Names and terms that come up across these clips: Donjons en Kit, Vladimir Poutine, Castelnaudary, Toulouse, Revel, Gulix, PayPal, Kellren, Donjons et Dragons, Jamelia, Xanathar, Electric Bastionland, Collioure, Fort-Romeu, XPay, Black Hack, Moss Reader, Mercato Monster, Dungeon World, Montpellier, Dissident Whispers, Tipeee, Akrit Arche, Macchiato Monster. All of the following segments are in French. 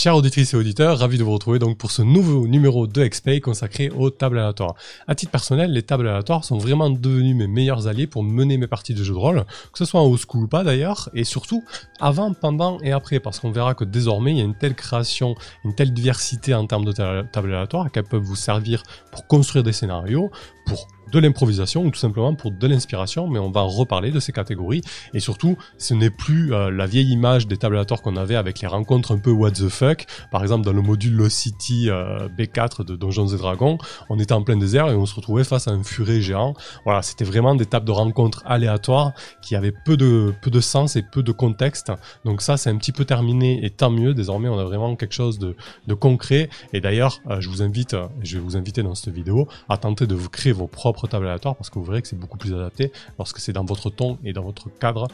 Chères auditrices et auditeurs, ravi de vous retrouver donc pour ce nouveau numéro de XPay consacré aux tables aléatoires. À titre personnel, les tables aléatoires sont vraiment devenues mes meilleurs alliés pour mener mes parties de jeux de rôle, que ce soit en old school ou pas d'ailleurs, et surtout avant, pendant et après, parce qu'on verra que désormais il y a une telle création, une telle diversité en termes de tables aléatoires qu'elles peuvent vous servir pour construire des scénarios, pour de l'improvisation ou tout simplement pour de l'inspiration, mais on va en reparler de ces catégories. Et surtout, ce n'est plus la vieille image des tables aléatoires qu'on avait avec les rencontres un peu what the fuck. Par exemple, dans le module Lost City B4 de Donjons et Dragons, on était en plein désert et on se retrouvait face à un furet géant. Voilà, c'était vraiment des tables de rencontres aléatoires qui avaient peu de sens et peu de contexte. Donc ça, c'est un petit peu terminé et tant mieux. Désormais, on a vraiment quelque chose de concret. Et d'ailleurs, je vais vous inviter dans cette vidéo à tenter de vous créer vos propres table aléatoire, parce que vous verrez que c'est beaucoup plus adapté lorsque c'est dans votre ton et dans votre cadre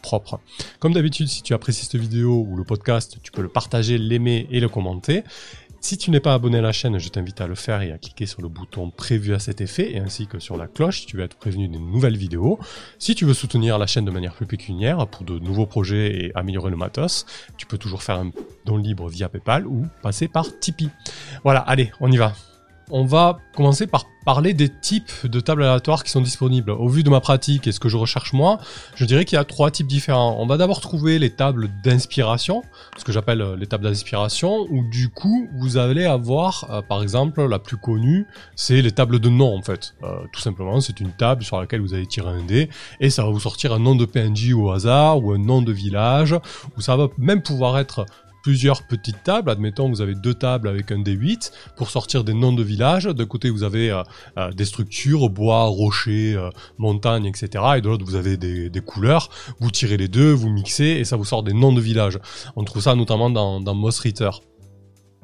propre. Comme d'habitude, si tu apprécies cette vidéo ou le podcast, tu peux le partager, l'aimer et le commenter. Si tu n'es pas abonné à la chaîne, je t'invite à le faire et à cliquer sur le bouton prévu à cet effet, et ainsi que sur la cloche, tu vas être prévenu des nouvelles vidéos. Si tu veux soutenir la chaîne de manière plus pécuniaire pour de nouveaux projets et améliorer le matos, tu peux toujours faire un don libre via PayPal ou passer par Tipeee. Voilà, allez, on y va. On va commencer par parler des types de tables aléatoires qui sont disponibles. Au vu de ma pratique et ce que je recherche moi, je dirais qu'il y a trois types différents. On va d'abord trouver les tables d'inspiration, ce que j'appelle les tables d'inspiration, où du coup, vous allez avoir, par exemple, la plus connue, c'est les tables de nom en fait. Tout simplement, c'est une table sur laquelle vous allez tirer un dé, et ça va vous sortir un nom de PNJ au hasard, ou un nom de village, ou ça va même pouvoir être plusieurs petites tables. Admettons, vous avez deux tables avec un D8 pour sortir des noms de villages. D'un côté, vous avez des structures, bois, rochers, montagnes, etc. Et de l'autre, vous avez des couleurs. Vous tirez les deux, vous mixez et ça vous sort des noms de villages. On trouve ça notamment dans Moss Reader.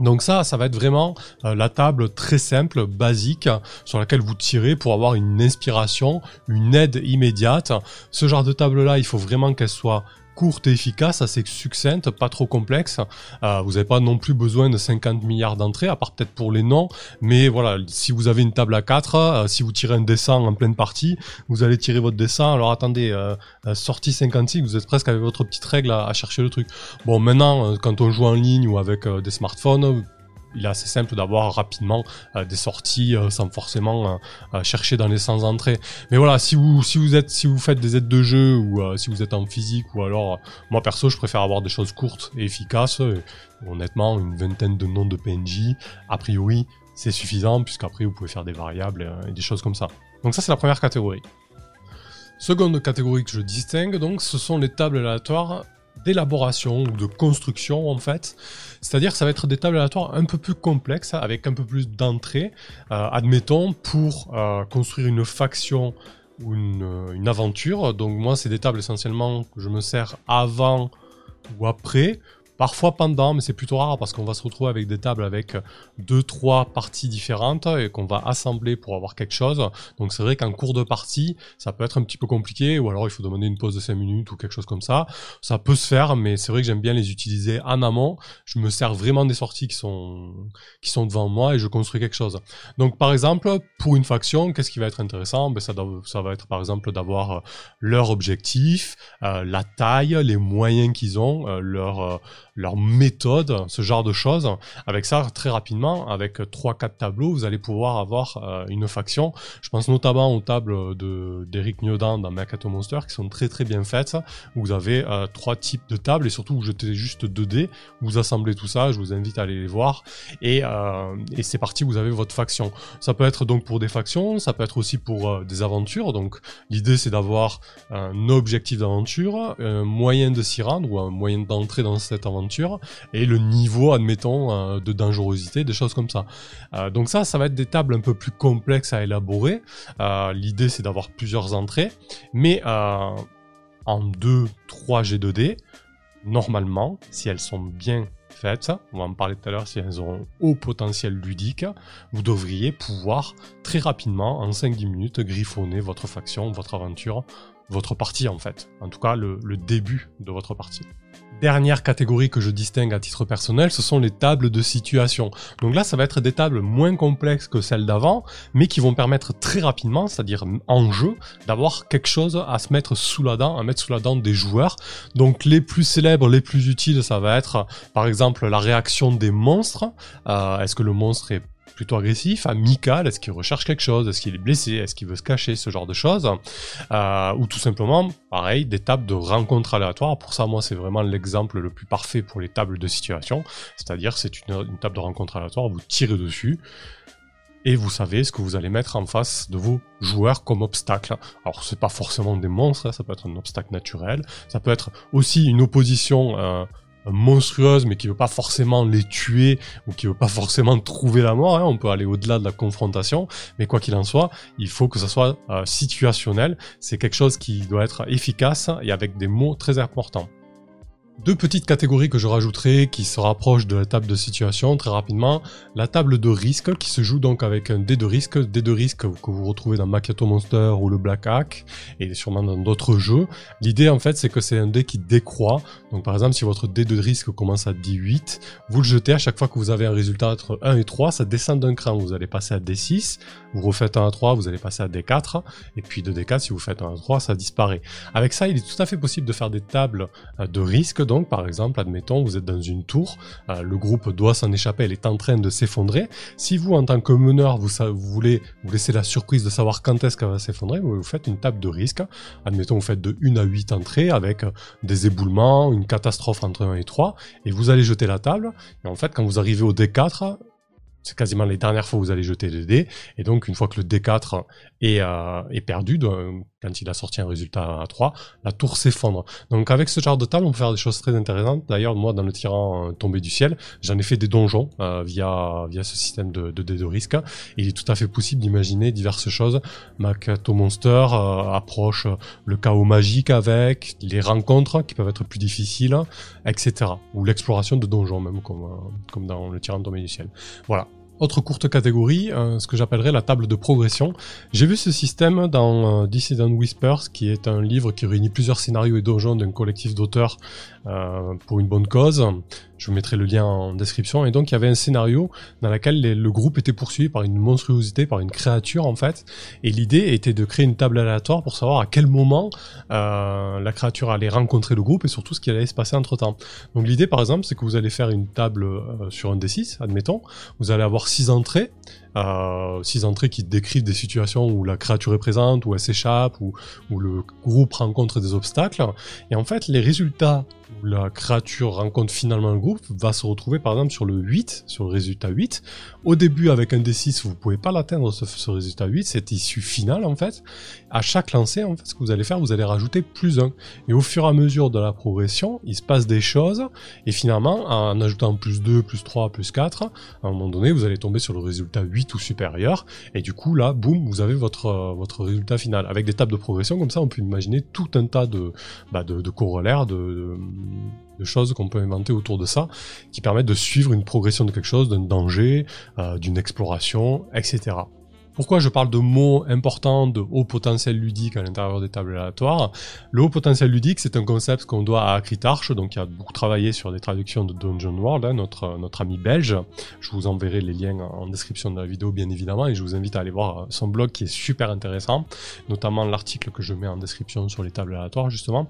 Donc ça va être vraiment la table très simple, basique, sur laquelle vous tirez pour avoir une inspiration, une aide immédiate. Ce genre de table-là, il faut vraiment qu'elle soit courte et efficace, assez succincte, pas trop complexe. Vous n'avez pas non plus besoin de 50 milliards d'entrées, à part peut-être pour les noms, mais voilà, si vous avez une table à 4, si vous tirez un dessin en pleine partie, vous allez tirer votre dessin, alors attendez, sortie 56, vous êtes presque avec votre petite règle à chercher le truc. Bon, maintenant, quand on joue en ligne ou avec des smartphones, il est assez simple d'avoir rapidement des sorties sans forcément chercher dans les sans entrées. Mais voilà, si vous faites des aides de jeu ou si vous êtes en physique ou alors moi perso, je préfère avoir des choses courtes et efficaces. Et, honnêtement, une vingtaine de noms de PNJ, a priori, c'est suffisant puisqu'après vous pouvez faire des variables et des choses comme ça. Donc ça, c'est la première catégorie. Seconde catégorie que je distingue, donc, ce sont les tables aléatoires d'élaboration ou de construction en fait, c'est-à-dire que ça va être des tables aléatoires un peu plus complexes avec un peu plus d'entrées. Admettons pour construire une faction ou une aventure, donc moi c'est des tables essentiellement que je me sers avant ou après, parfois pendant, mais c'est plutôt rare parce qu'on va se retrouver avec des tables avec 2-3 parties différentes et qu'on va assembler pour avoir quelque chose. Donc c'est vrai qu'en cours de partie, ça peut être un petit peu compliqué ou alors il faut demander une pause de 5 minutes ou quelque chose comme ça. Ça peut se faire, mais c'est vrai que j'aime bien les utiliser en amont. Je me sers vraiment des sorties qui sont devant moi et je construis quelque chose. Donc par exemple, pour une faction, qu'est-ce qui va être intéressant ? Ça va être par exemple d'avoir leur objectif, la taille, les moyens qu'ils ont, leur méthode, ce genre de choses. Avec ça, très rapidement, avec 3-4 tableaux, vous allez pouvoir avoir une faction. Je pense notamment aux tables d'Éric Niodan dans Mercato Monster qui sont très très bien faites, où vous avez 3 types de tables et surtout vous jetez juste 2 dés, vous assemblez tout ça, je vous invite à aller les voir et c'est parti, vous avez votre faction. Ça peut être donc pour des factions, ça peut être aussi pour des aventures. Donc l'idée c'est d'avoir un objectif d'aventure, un moyen de s'y rendre ou un moyen d'entrer dans cette aventure et le niveau, admettons, de dangerosité, des choses comme ça. Donc ça va être des tables un peu plus complexes à élaborer. L'idée, c'est d'avoir plusieurs entrées, mais en 2-3 jets de dés, normalement, si elles sont bien faites, on va en parler tout à l'heure, si elles ont un haut potentiel ludique, vous devriez pouvoir très rapidement, en 5-10 minutes, griffonner votre faction, votre aventure votre partie en fait, en tout cas le début de votre partie. Dernière catégorie que je distingue à titre personnel, ce sont les tables de situation. Donc là, ça va être des tables moins complexes que celles d'avant, mais qui vont permettre très rapidement, c'est-à-dire en jeu, d'avoir quelque chose à se mettre sous la dent, à mettre sous la dent des joueurs. Donc les plus célèbres, les plus utiles, ça va être par exemple la réaction des monstres. Est-ce que le monstre est plutôt agressif, amical, est-ce qu'il recherche quelque chose, est-ce qu'il est blessé, est-ce qu'il veut se cacher, ce genre de choses, ou tout simplement, pareil, des tables de rencontres aléatoires. Pour ça, moi, c'est vraiment l'exemple le plus parfait pour les tables de situation, c'est-à-dire c'est une table de rencontre aléatoire, vous tirez dessus, et vous savez ce que vous allez mettre en face de vos joueurs comme obstacle. Alors, c'est pas forcément des monstres, ça peut être un obstacle naturel, ça peut être aussi une opposition... monstrueuse mais qui veut pas forcément les tuer ou qui veut pas forcément trouver la mort, hein. On peut aller au-delà de la confrontation, mais quoi qu'il en soit, il faut que ça soit situationnel, c'est quelque chose qui doit être efficace et avec des mots très importants. Deux petites catégories que je rajouterai qui se rapprochent de la table de situation très rapidement, la table de risque qui se joue donc avec un dé de risque que vous retrouvez dans Macchiato Monster ou le Black Hack et sûrement dans d'autres jeux. L'idée en fait c'est que c'est un dé qui décroît, donc par exemple si votre dé de risque commence à 18, vous le jetez à chaque fois que vous avez un résultat entre 1 et 3, ça descend d'un cran, vous allez passer à D6, vous refaites 1 à 3, vous allez passer à D4 et puis de D4 si vous faites 1 à 3 ça disparaît. Avec ça il est tout à fait possible de faire des tables de risque. Donc, par exemple, admettons, vous êtes dans une tour, le groupe doit s'en échapper, elle est en train de s'effondrer. Si vous, en tant que meneur, vous voulez vous laisser la surprise de savoir quand est-ce qu'elle va s'effondrer, vous faites une table de risque. Admettons, vous faites de 1 à 8 entrées avec des éboulements, une catastrophe entre 1 et 3, et vous allez jeter la table. Et en fait, quand vous arrivez au D4, c'est quasiment les dernières fois où vous allez jeter les dés. Et donc, une fois que le D4 est perdu, quand il a sorti un résultat à 3, la tour s'effondre. Donc, avec ce genre de table, on peut faire des choses très intéressantes. D'ailleurs, moi, dans le tyran tombé du ciel, j'en ai fait des donjons via ce système de dés de risque. Et il est tout à fait possible d'imaginer diverses choses. Macchiato Monster approche le chaos magique avec les rencontres qui peuvent être plus difficiles, etc. Ou l'exploration de donjons, même comme dans le tyran tombé du ciel. Voilà. Autre courte catégorie, ce que j'appellerais la table de progression. J'ai vu ce système dans Dissident Whispers, qui est un livre qui réunit plusieurs scénarios et donjons d'un collectif d'auteurs pour une bonne cause. Je vous mettrai le lien en description. Et donc, il y avait un scénario dans lequel le groupe était poursuivi par une monstruosité, par une créature en fait. Et l'idée était de créer une table aléatoire pour savoir à quel moment la créature allait rencontrer le groupe et surtout ce qui allait se passer entre temps. Donc l'idée, par exemple, c'est que vous allez faire une table sur un D6, admettons. Vous allez avoir 6 entrées. 6 entrées qui décrivent des situations où la créature est présente, où elle s'échappe, où le groupe rencontre des obstacles. Et en fait, les résultats où la créature rencontre finalement le groupe va se retrouver par exemple sur le 8, sur le résultat 8. Au début, avec un D6, vous ne pouvez pas l'atteindre, ce résultat 8, cette issue finale en fait. À chaque lancer, en fait, ce que vous allez faire, vous allez rajouter plus 1. Et au fur et à mesure de la progression, il se passe des choses. Et finalement, en ajoutant plus 2, plus 3, plus 4, à un moment donné, vous allez tomber sur le résultat 8 ou supérieur, et du coup là boum, vous avez votre résultat final. Avec des tables de progression comme ça, on peut imaginer tout un tas de corollaires de choses qu'on peut inventer autour de ça, qui permettent de suivre une progression de quelque chose, d'un danger, d'une exploration, etc. Pourquoi je parle de mots importants, de haut potentiel ludique à l'intérieur des tables aléatoires? Le haut potentiel ludique, c'est un concept qu'on doit à Akrit Arche, donc qui a beaucoup travaillé sur des traductions de Dungeon World, hein, notre ami belge. Je vous enverrai les liens en description de la vidéo, bien évidemment, et je vous invite à aller voir son blog qui est super intéressant, notamment l'article que je mets en description sur les tables aléatoires, justement.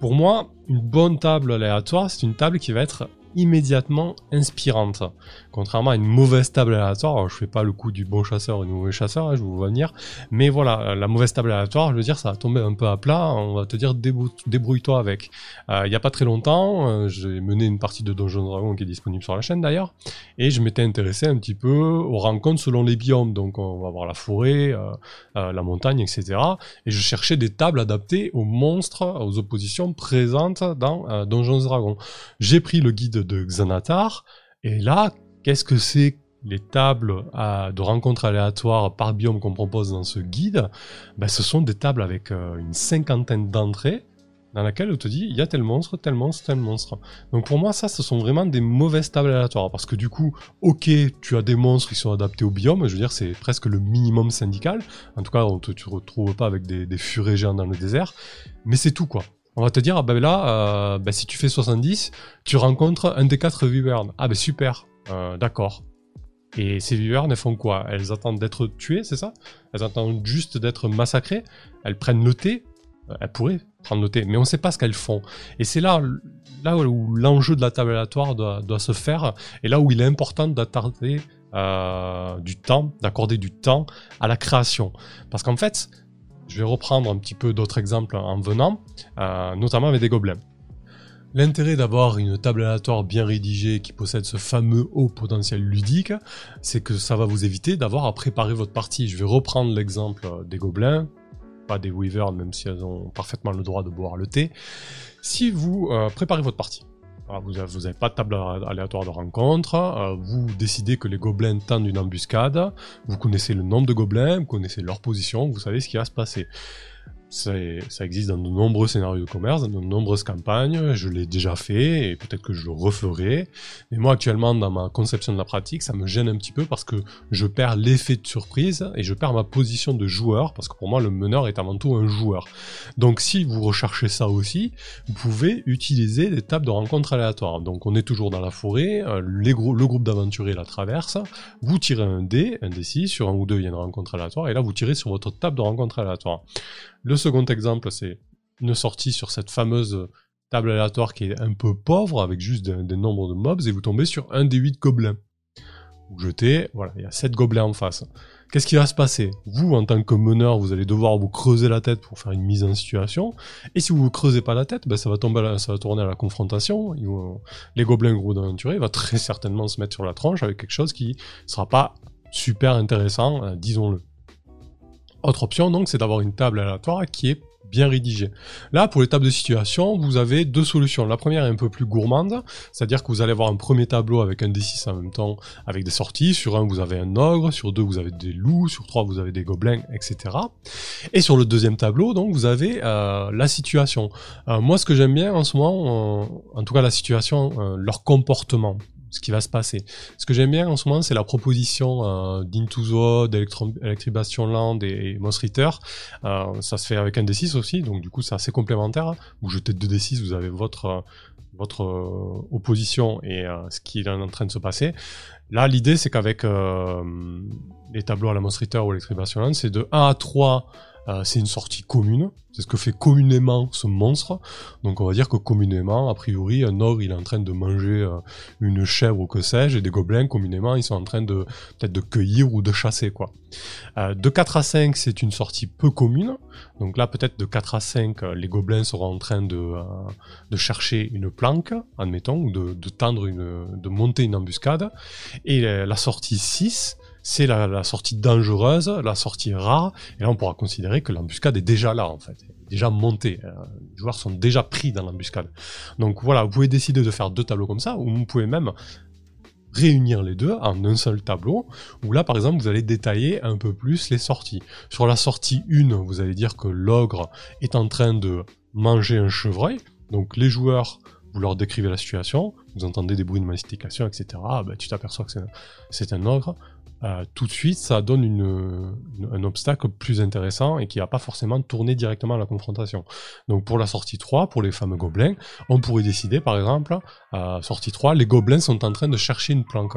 Pour moi, une bonne table aléatoire, c'est une table qui va être immédiatement inspirante. Contrairement à une mauvaise table aléatoire, alors je fais pas le coup du bon chasseur et du mauvais chasseur, hein, je vous vois venir, mais voilà, la mauvaise table aléatoire, je veux dire, ça va tomber un peu à plat, on va te dire débrouille-toi avec. Il y a pas très longtemps, j'ai mené une partie de Donjons et Dragons qui est disponible sur la chaîne d'ailleurs, et je m'étais intéressé un petit peu aux rencontres selon les biomes, donc on va voir la forêt, la montagne, etc. Et je cherchais des tables adaptées aux monstres, aux oppositions présentes dans Donjons et Dragons. J'ai pris le guide de Xanathar, et là, qu'est-ce que c'est les tables de rencontres aléatoires par biome qu'on propose dans ce guide? Ben, ce sont des tables avec une 50aine d'entrées, dans laquelle on te dit il y a tel monstre, tel monstre, tel monstre. Donc pour moi ça ce sont vraiment des mauvaises tables aléatoires, parce que du coup ok tu as des monstres qui sont adaptés au biome, je veux dire c'est presque le minimum syndical, en tout cas on te, tu ne retrouves pas avec des furets géants dans le désert, mais c'est tout quoi. On va te dire, ah ben là, ben si tu fais 70, tu rencontres un des 4 wyverns. Ah ben super, d'accord. Et ces wyverns, elles font quoi? Elles attendent d'être tuées, c'est ça? Elles attendent juste d'être massacrées? Elles prennent le thé? Elles pourraient prendre le thé, mais on ne sait pas ce qu'elles font. Et c'est là où l'enjeu de la table aléatoire doit se faire, et là où il est important d'attarder du temps, d'accorder du temps à la création. Parce qu'en fait... Je vais reprendre un petit peu d'autres exemples en venant, notamment avec des gobelins. L'intérêt d'avoir une table aléatoire bien rédigée qui possède ce fameux haut potentiel ludique, c'est que ça va vous éviter d'avoir à préparer votre partie. Je vais reprendre l'exemple des gobelins, pas des wyverns, même si elles ont parfaitement le droit de boire le thé. Si vous préparez votre partie, vous n'avez pas de table aléatoire de rencontre, vous décidez que les gobelins tendent une embuscade, vous connaissez le nombre de gobelins, vous connaissez leur position, vous savez ce qui va se passer. Ça existe dans de nombreux scénarios de commerce, dans de nombreuses campagnes, je l'ai déjà fait et peut-être que je le referai. Mais moi actuellement dans ma conception de la pratique, ça me gêne un petit peu parce que je perds l'effet de surprise et je perds ma position de joueur, parce que pour moi le meneur est avant tout un joueur. Donc si vous recherchez ça aussi, vous pouvez utiliser des tables de rencontres aléatoires. Donc on est toujours dans la forêt, le groupe d'aventuriers la traverse, vous tirez un dé 6, sur un ou deux il y a une rencontre aléatoire et là vous tirez sur votre table de rencontre aléatoire. Le second exemple, c'est une sortie sur cette fameuse table aléatoire qui est un peu pauvre, avec juste des nombres de mobs, et vous tombez sur un des 8 gobelins. Vous jetez, voilà, il y a 7 gobelins en face. Qu'est-ce qui va se passer? Vous, en tant que meneur, vous allez devoir vous creuser la tête pour faire une mise en situation, et si vous ne vous creusez pas la tête, ben ça va tourner à la confrontation. Les gobelins gros d'aventurés vont très certainement se mettre sur la tranche avec quelque chose qui ne sera pas super intéressant, disons-le. Autre option, donc, c'est d'avoir une table aléatoire qui est bien rédigée. Là, pour les tables de situation, vous avez deux solutions. La première est un peu plus gourmande, c'est-à-dire que vous allez avoir un premier tableau avec un D6 en même temps, avec des sorties. Sur un, vous avez un ogre, sur deux, vous avez des loups, sur trois, vous avez des gobelins, etc. Et sur le deuxième tableau, donc, vous avez la situation. Moi, ce que j'aime bien en ce moment, en tout cas la situation, leur comportement. Ce qui va se passer. Ce que j'aime bien en ce moment, c'est la proposition d'Intuzo, d'Electric Bastionland et Moss Reader. Ça se fait avec un D6 aussi, donc du coup c'est assez complémentaire. Vous jetez 2 D6, vous avez votre opposition et ce qui est en train de se passer. Là, l'idée c'est qu'avec les tableaux à la Moss Reader ou Electric Bastionland, c'est de 1 à 3... c'est une sortie commune, c'est ce que fait communément ce monstre, donc on va dire que communément, a priori, un ogre il est en train de manger une chèvre ou que sais-je, et des gobelins communément ils sont en train de peut-être de cueillir ou de chasser quoi. De 4 à 5 c'est une sortie peu commune, donc là peut-être de 4 à 5 les gobelins seront en train de chercher une planque, admettons, ou de monter une embuscade, et la sortie 6, c'est la sortie dangereuse, la sortie rare, et là on pourra considérer que l'embuscade est déjà là en fait, déjà montée, les joueurs sont déjà pris dans l'embuscade. Donc voilà, vous pouvez décider de faire deux tableaux comme ça, ou vous pouvez même réunir les deux en un seul tableau, où là par exemple vous allez détailler un peu plus les sorties. Sur la sortie 1, vous allez dire que l'ogre est en train de manger un chevreuil, donc les joueurs... Vous leur décrivez la situation, vous entendez des bruits de mastication, etc. Ben, tu t'aperçois que c'est un ogre. Tout de suite, ça donne un obstacle plus intéressant et qui va pas forcément tourner directement à la confrontation. Donc pour la sortie 3, pour les fameux gobelins, on pourrait décider, par exemple, sortie 3, les gobelins sont en train de chercher une planque.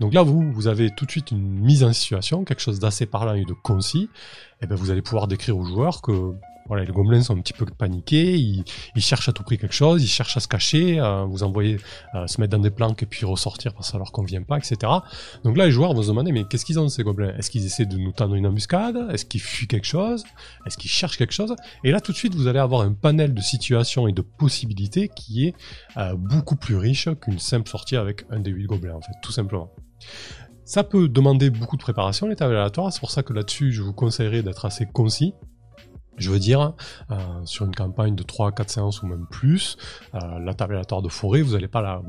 Donc là, vous avez tout de suite une mise en situation, quelque chose d'assez parlant et de concis. Et ben, vous allez pouvoir décrire aux joueurs que... Voilà, les gobelins sont un petit peu paniqués, ils cherchent à tout prix quelque chose, ils cherchent à se cacher, vous envoyez se mettre dans des planques et puis ressortir parce que ça leur convient pas, etc. Donc là, les joueurs vont se demander, mais qu'est-ce qu'ils ont ces gobelins? Est-ce qu'ils essaient de nous tendre une embuscade? Est-ce qu'ils fuient quelque chose? Est-ce qu'ils cherchent quelque chose? Et là, tout de suite, vous allez avoir un panel de situations et de possibilités qui est beaucoup plus riche qu'une simple sortie avec un des 8 gobelins, en fait, tout simplement. Ça peut demander beaucoup de préparation, les tables aléatoires, c'est pour ça que là-dessus, je vous conseillerais d'être assez concis. Je veux dire, sur une campagne de 3 à 4 séances ou même plus, la table aléatoire de forêt, vous n'allez pas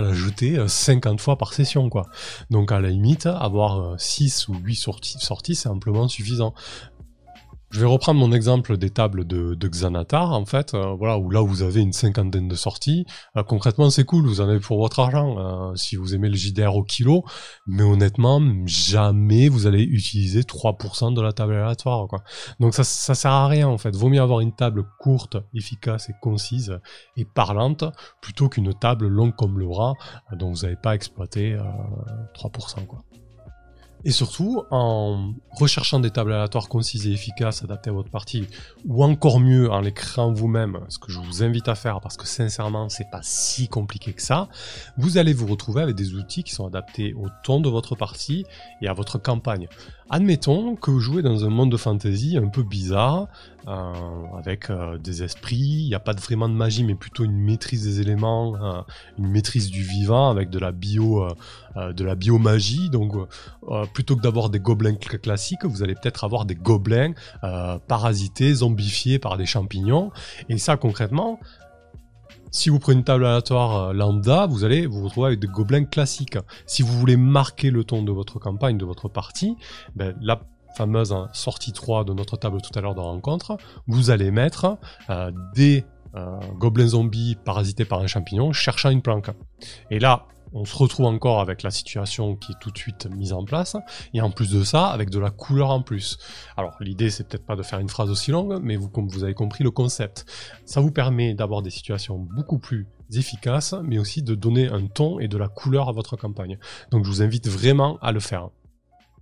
la jeter 50 fois par session, quoi. Donc à la limite, avoir 6 ou 8 sorties, c'est amplement suffisant. Je vais reprendre mon exemple des tables de Xanathar, en fait, voilà, où là vous avez une cinquantaine de sorties. Concrètement, c'est cool, vous en avez pour votre argent, si vous aimez le JDR au kilo, mais honnêtement, jamais vous allez utiliser 3% de la table aléatoire, quoi. Donc ça sert à rien, en fait. Vaut mieux avoir une table courte, efficace et concise et parlante, plutôt qu'une table longue comme le bras, dont vous n'avez pas exploité 3%, quoi. Et surtout, en recherchant des tables aléatoires concises et efficaces, adaptées à votre partie, ou encore mieux, en les créant vous-même, ce que je vous invite à faire, parce que sincèrement, c'est pas si compliqué que ça, vous allez vous retrouver avec des outils qui sont adaptés au ton de votre partie et à votre campagne. Admettons que vous jouez dans un monde de fantasy un peu bizarre, avec des esprits, il n'y a pas vraiment de magie, mais plutôt une maîtrise des éléments, une maîtrise du vivant, avec de la biomagie, donc plutôt que d'avoir des gobelins classiques, vous allez peut-être avoir des gobelins parasités, zombifiés par des champignons, et ça concrètement, si vous prenez une table aléatoire lambda, vous allez vous retrouver avec des gobelins classiques. Si vous voulez marquer le ton de votre campagne, de votre partie, ben, la fameuse sortie 3 de notre table tout à l'heure de rencontre, vous allez mettre des gobelins zombies parasités par un champignon cherchant une planque. Et là, on se retrouve encore avec la situation qui est tout de suite mise en place, et en plus de ça, avec de la couleur en plus. Alors, l'idée, c'est peut-être pas de faire une phrase aussi longue, mais comme vous avez compris le concept. Ça vous permet d'avoir des situations beaucoup plus efficaces, mais aussi de donner un ton et de la couleur à votre campagne. Donc, je vous invite vraiment à le faire.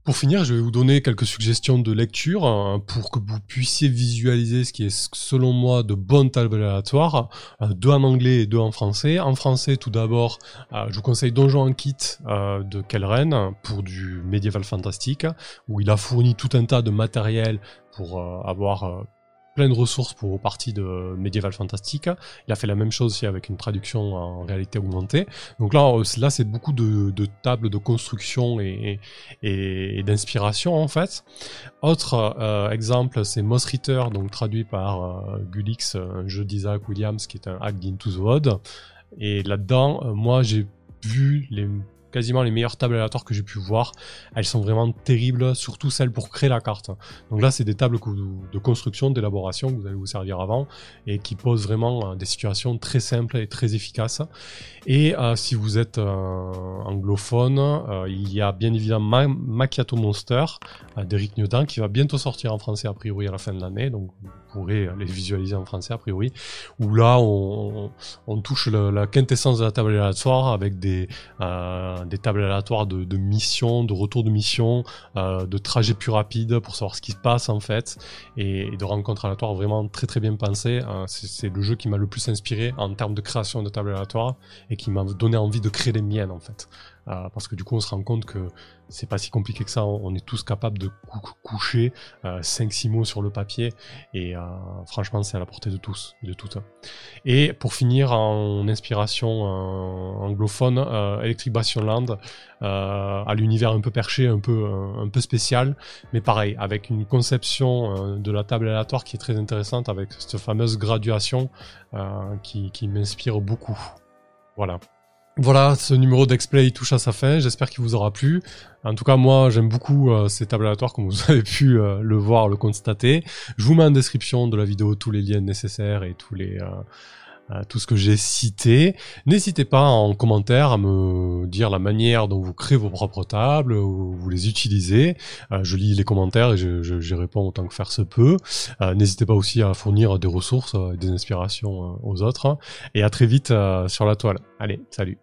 Pour finir, je vais vous donner quelques suggestions de lecture pour que vous puissiez visualiser ce qui est, selon moi, de bonnes tables aléatoires, deux en anglais et deux en français. En français, tout d'abord, je vous conseille Donjons en Kit de Kellren pour du médiéval fantastique, où il a fourni tout un tas de matériel pour avoir plein de ressources pour vos parties de médiéval fantastique. Il a fait la même chose aussi avec une traduction en réalité augmentée. Donc là c'est beaucoup de tables de construction et d'inspiration en fait. Autre exemple, c'est Moss Reader, donc traduit par Gulix, un jeu d'Isaac Williams qui est un hack d'Into the Odd. Et là-dedans, moi j'ai vu quasiment les meilleures tables aléatoires que j'ai pu voir. Elles sont vraiment terribles, surtout celles pour créer la carte. Donc là, c'est des tables de construction, d'élaboration, que vous allez vous servir avant, et qui posent vraiment des situations très simples et très efficaces. Et si vous êtes anglophone, il y a bien évidemment Macchiato Monster d'Éric Niodan, qui va bientôt sortir en français, a priori, à la fin de l'année. Donc vous pourrez les visualiser en français, a priori. Où là, on touche la quintessence de la table aléatoire avec des tables aléatoires de missions, de retour de missions, de trajets plus rapides pour savoir ce qui se passe en fait, et de rencontres aléatoires vraiment très très bien pensées. C'est le jeu qui m'a le plus inspiré en termes de création de tables aléatoires et qui m'a donné envie de créer les miennes en fait. Parce que du coup on se rend compte que c'est pas si compliqué que ça, on est tous capables de coucher 5-6 mots sur le papier et franchement c'est à la portée de tous, de toutes. Et pour finir en inspiration anglophone, Electric Bastionland à l'univers un peu perché, un peu spécial, mais pareil avec une conception de la table aléatoire qui est très intéressante avec cette fameuse graduation qui m'inspire beaucoup. Voilà, ce numéro d'XPlay touche à sa fin, j'espère qu'il vous aura plu. En tout cas, moi, j'aime beaucoup ces tables aléatoires, comme vous avez pu le voir, le constater. Je vous mets en description de la vidéo tous les liens nécessaires et tout ce que j'ai cité. N'hésitez pas en commentaire à me dire la manière dont vous créez vos propres tables, où vous les utilisez. Je lis les commentaires et j'y réponds autant que faire se peut. N'hésitez pas aussi à fournir des ressources, des inspirations aux autres. Et à très vite sur la toile. Allez, salut!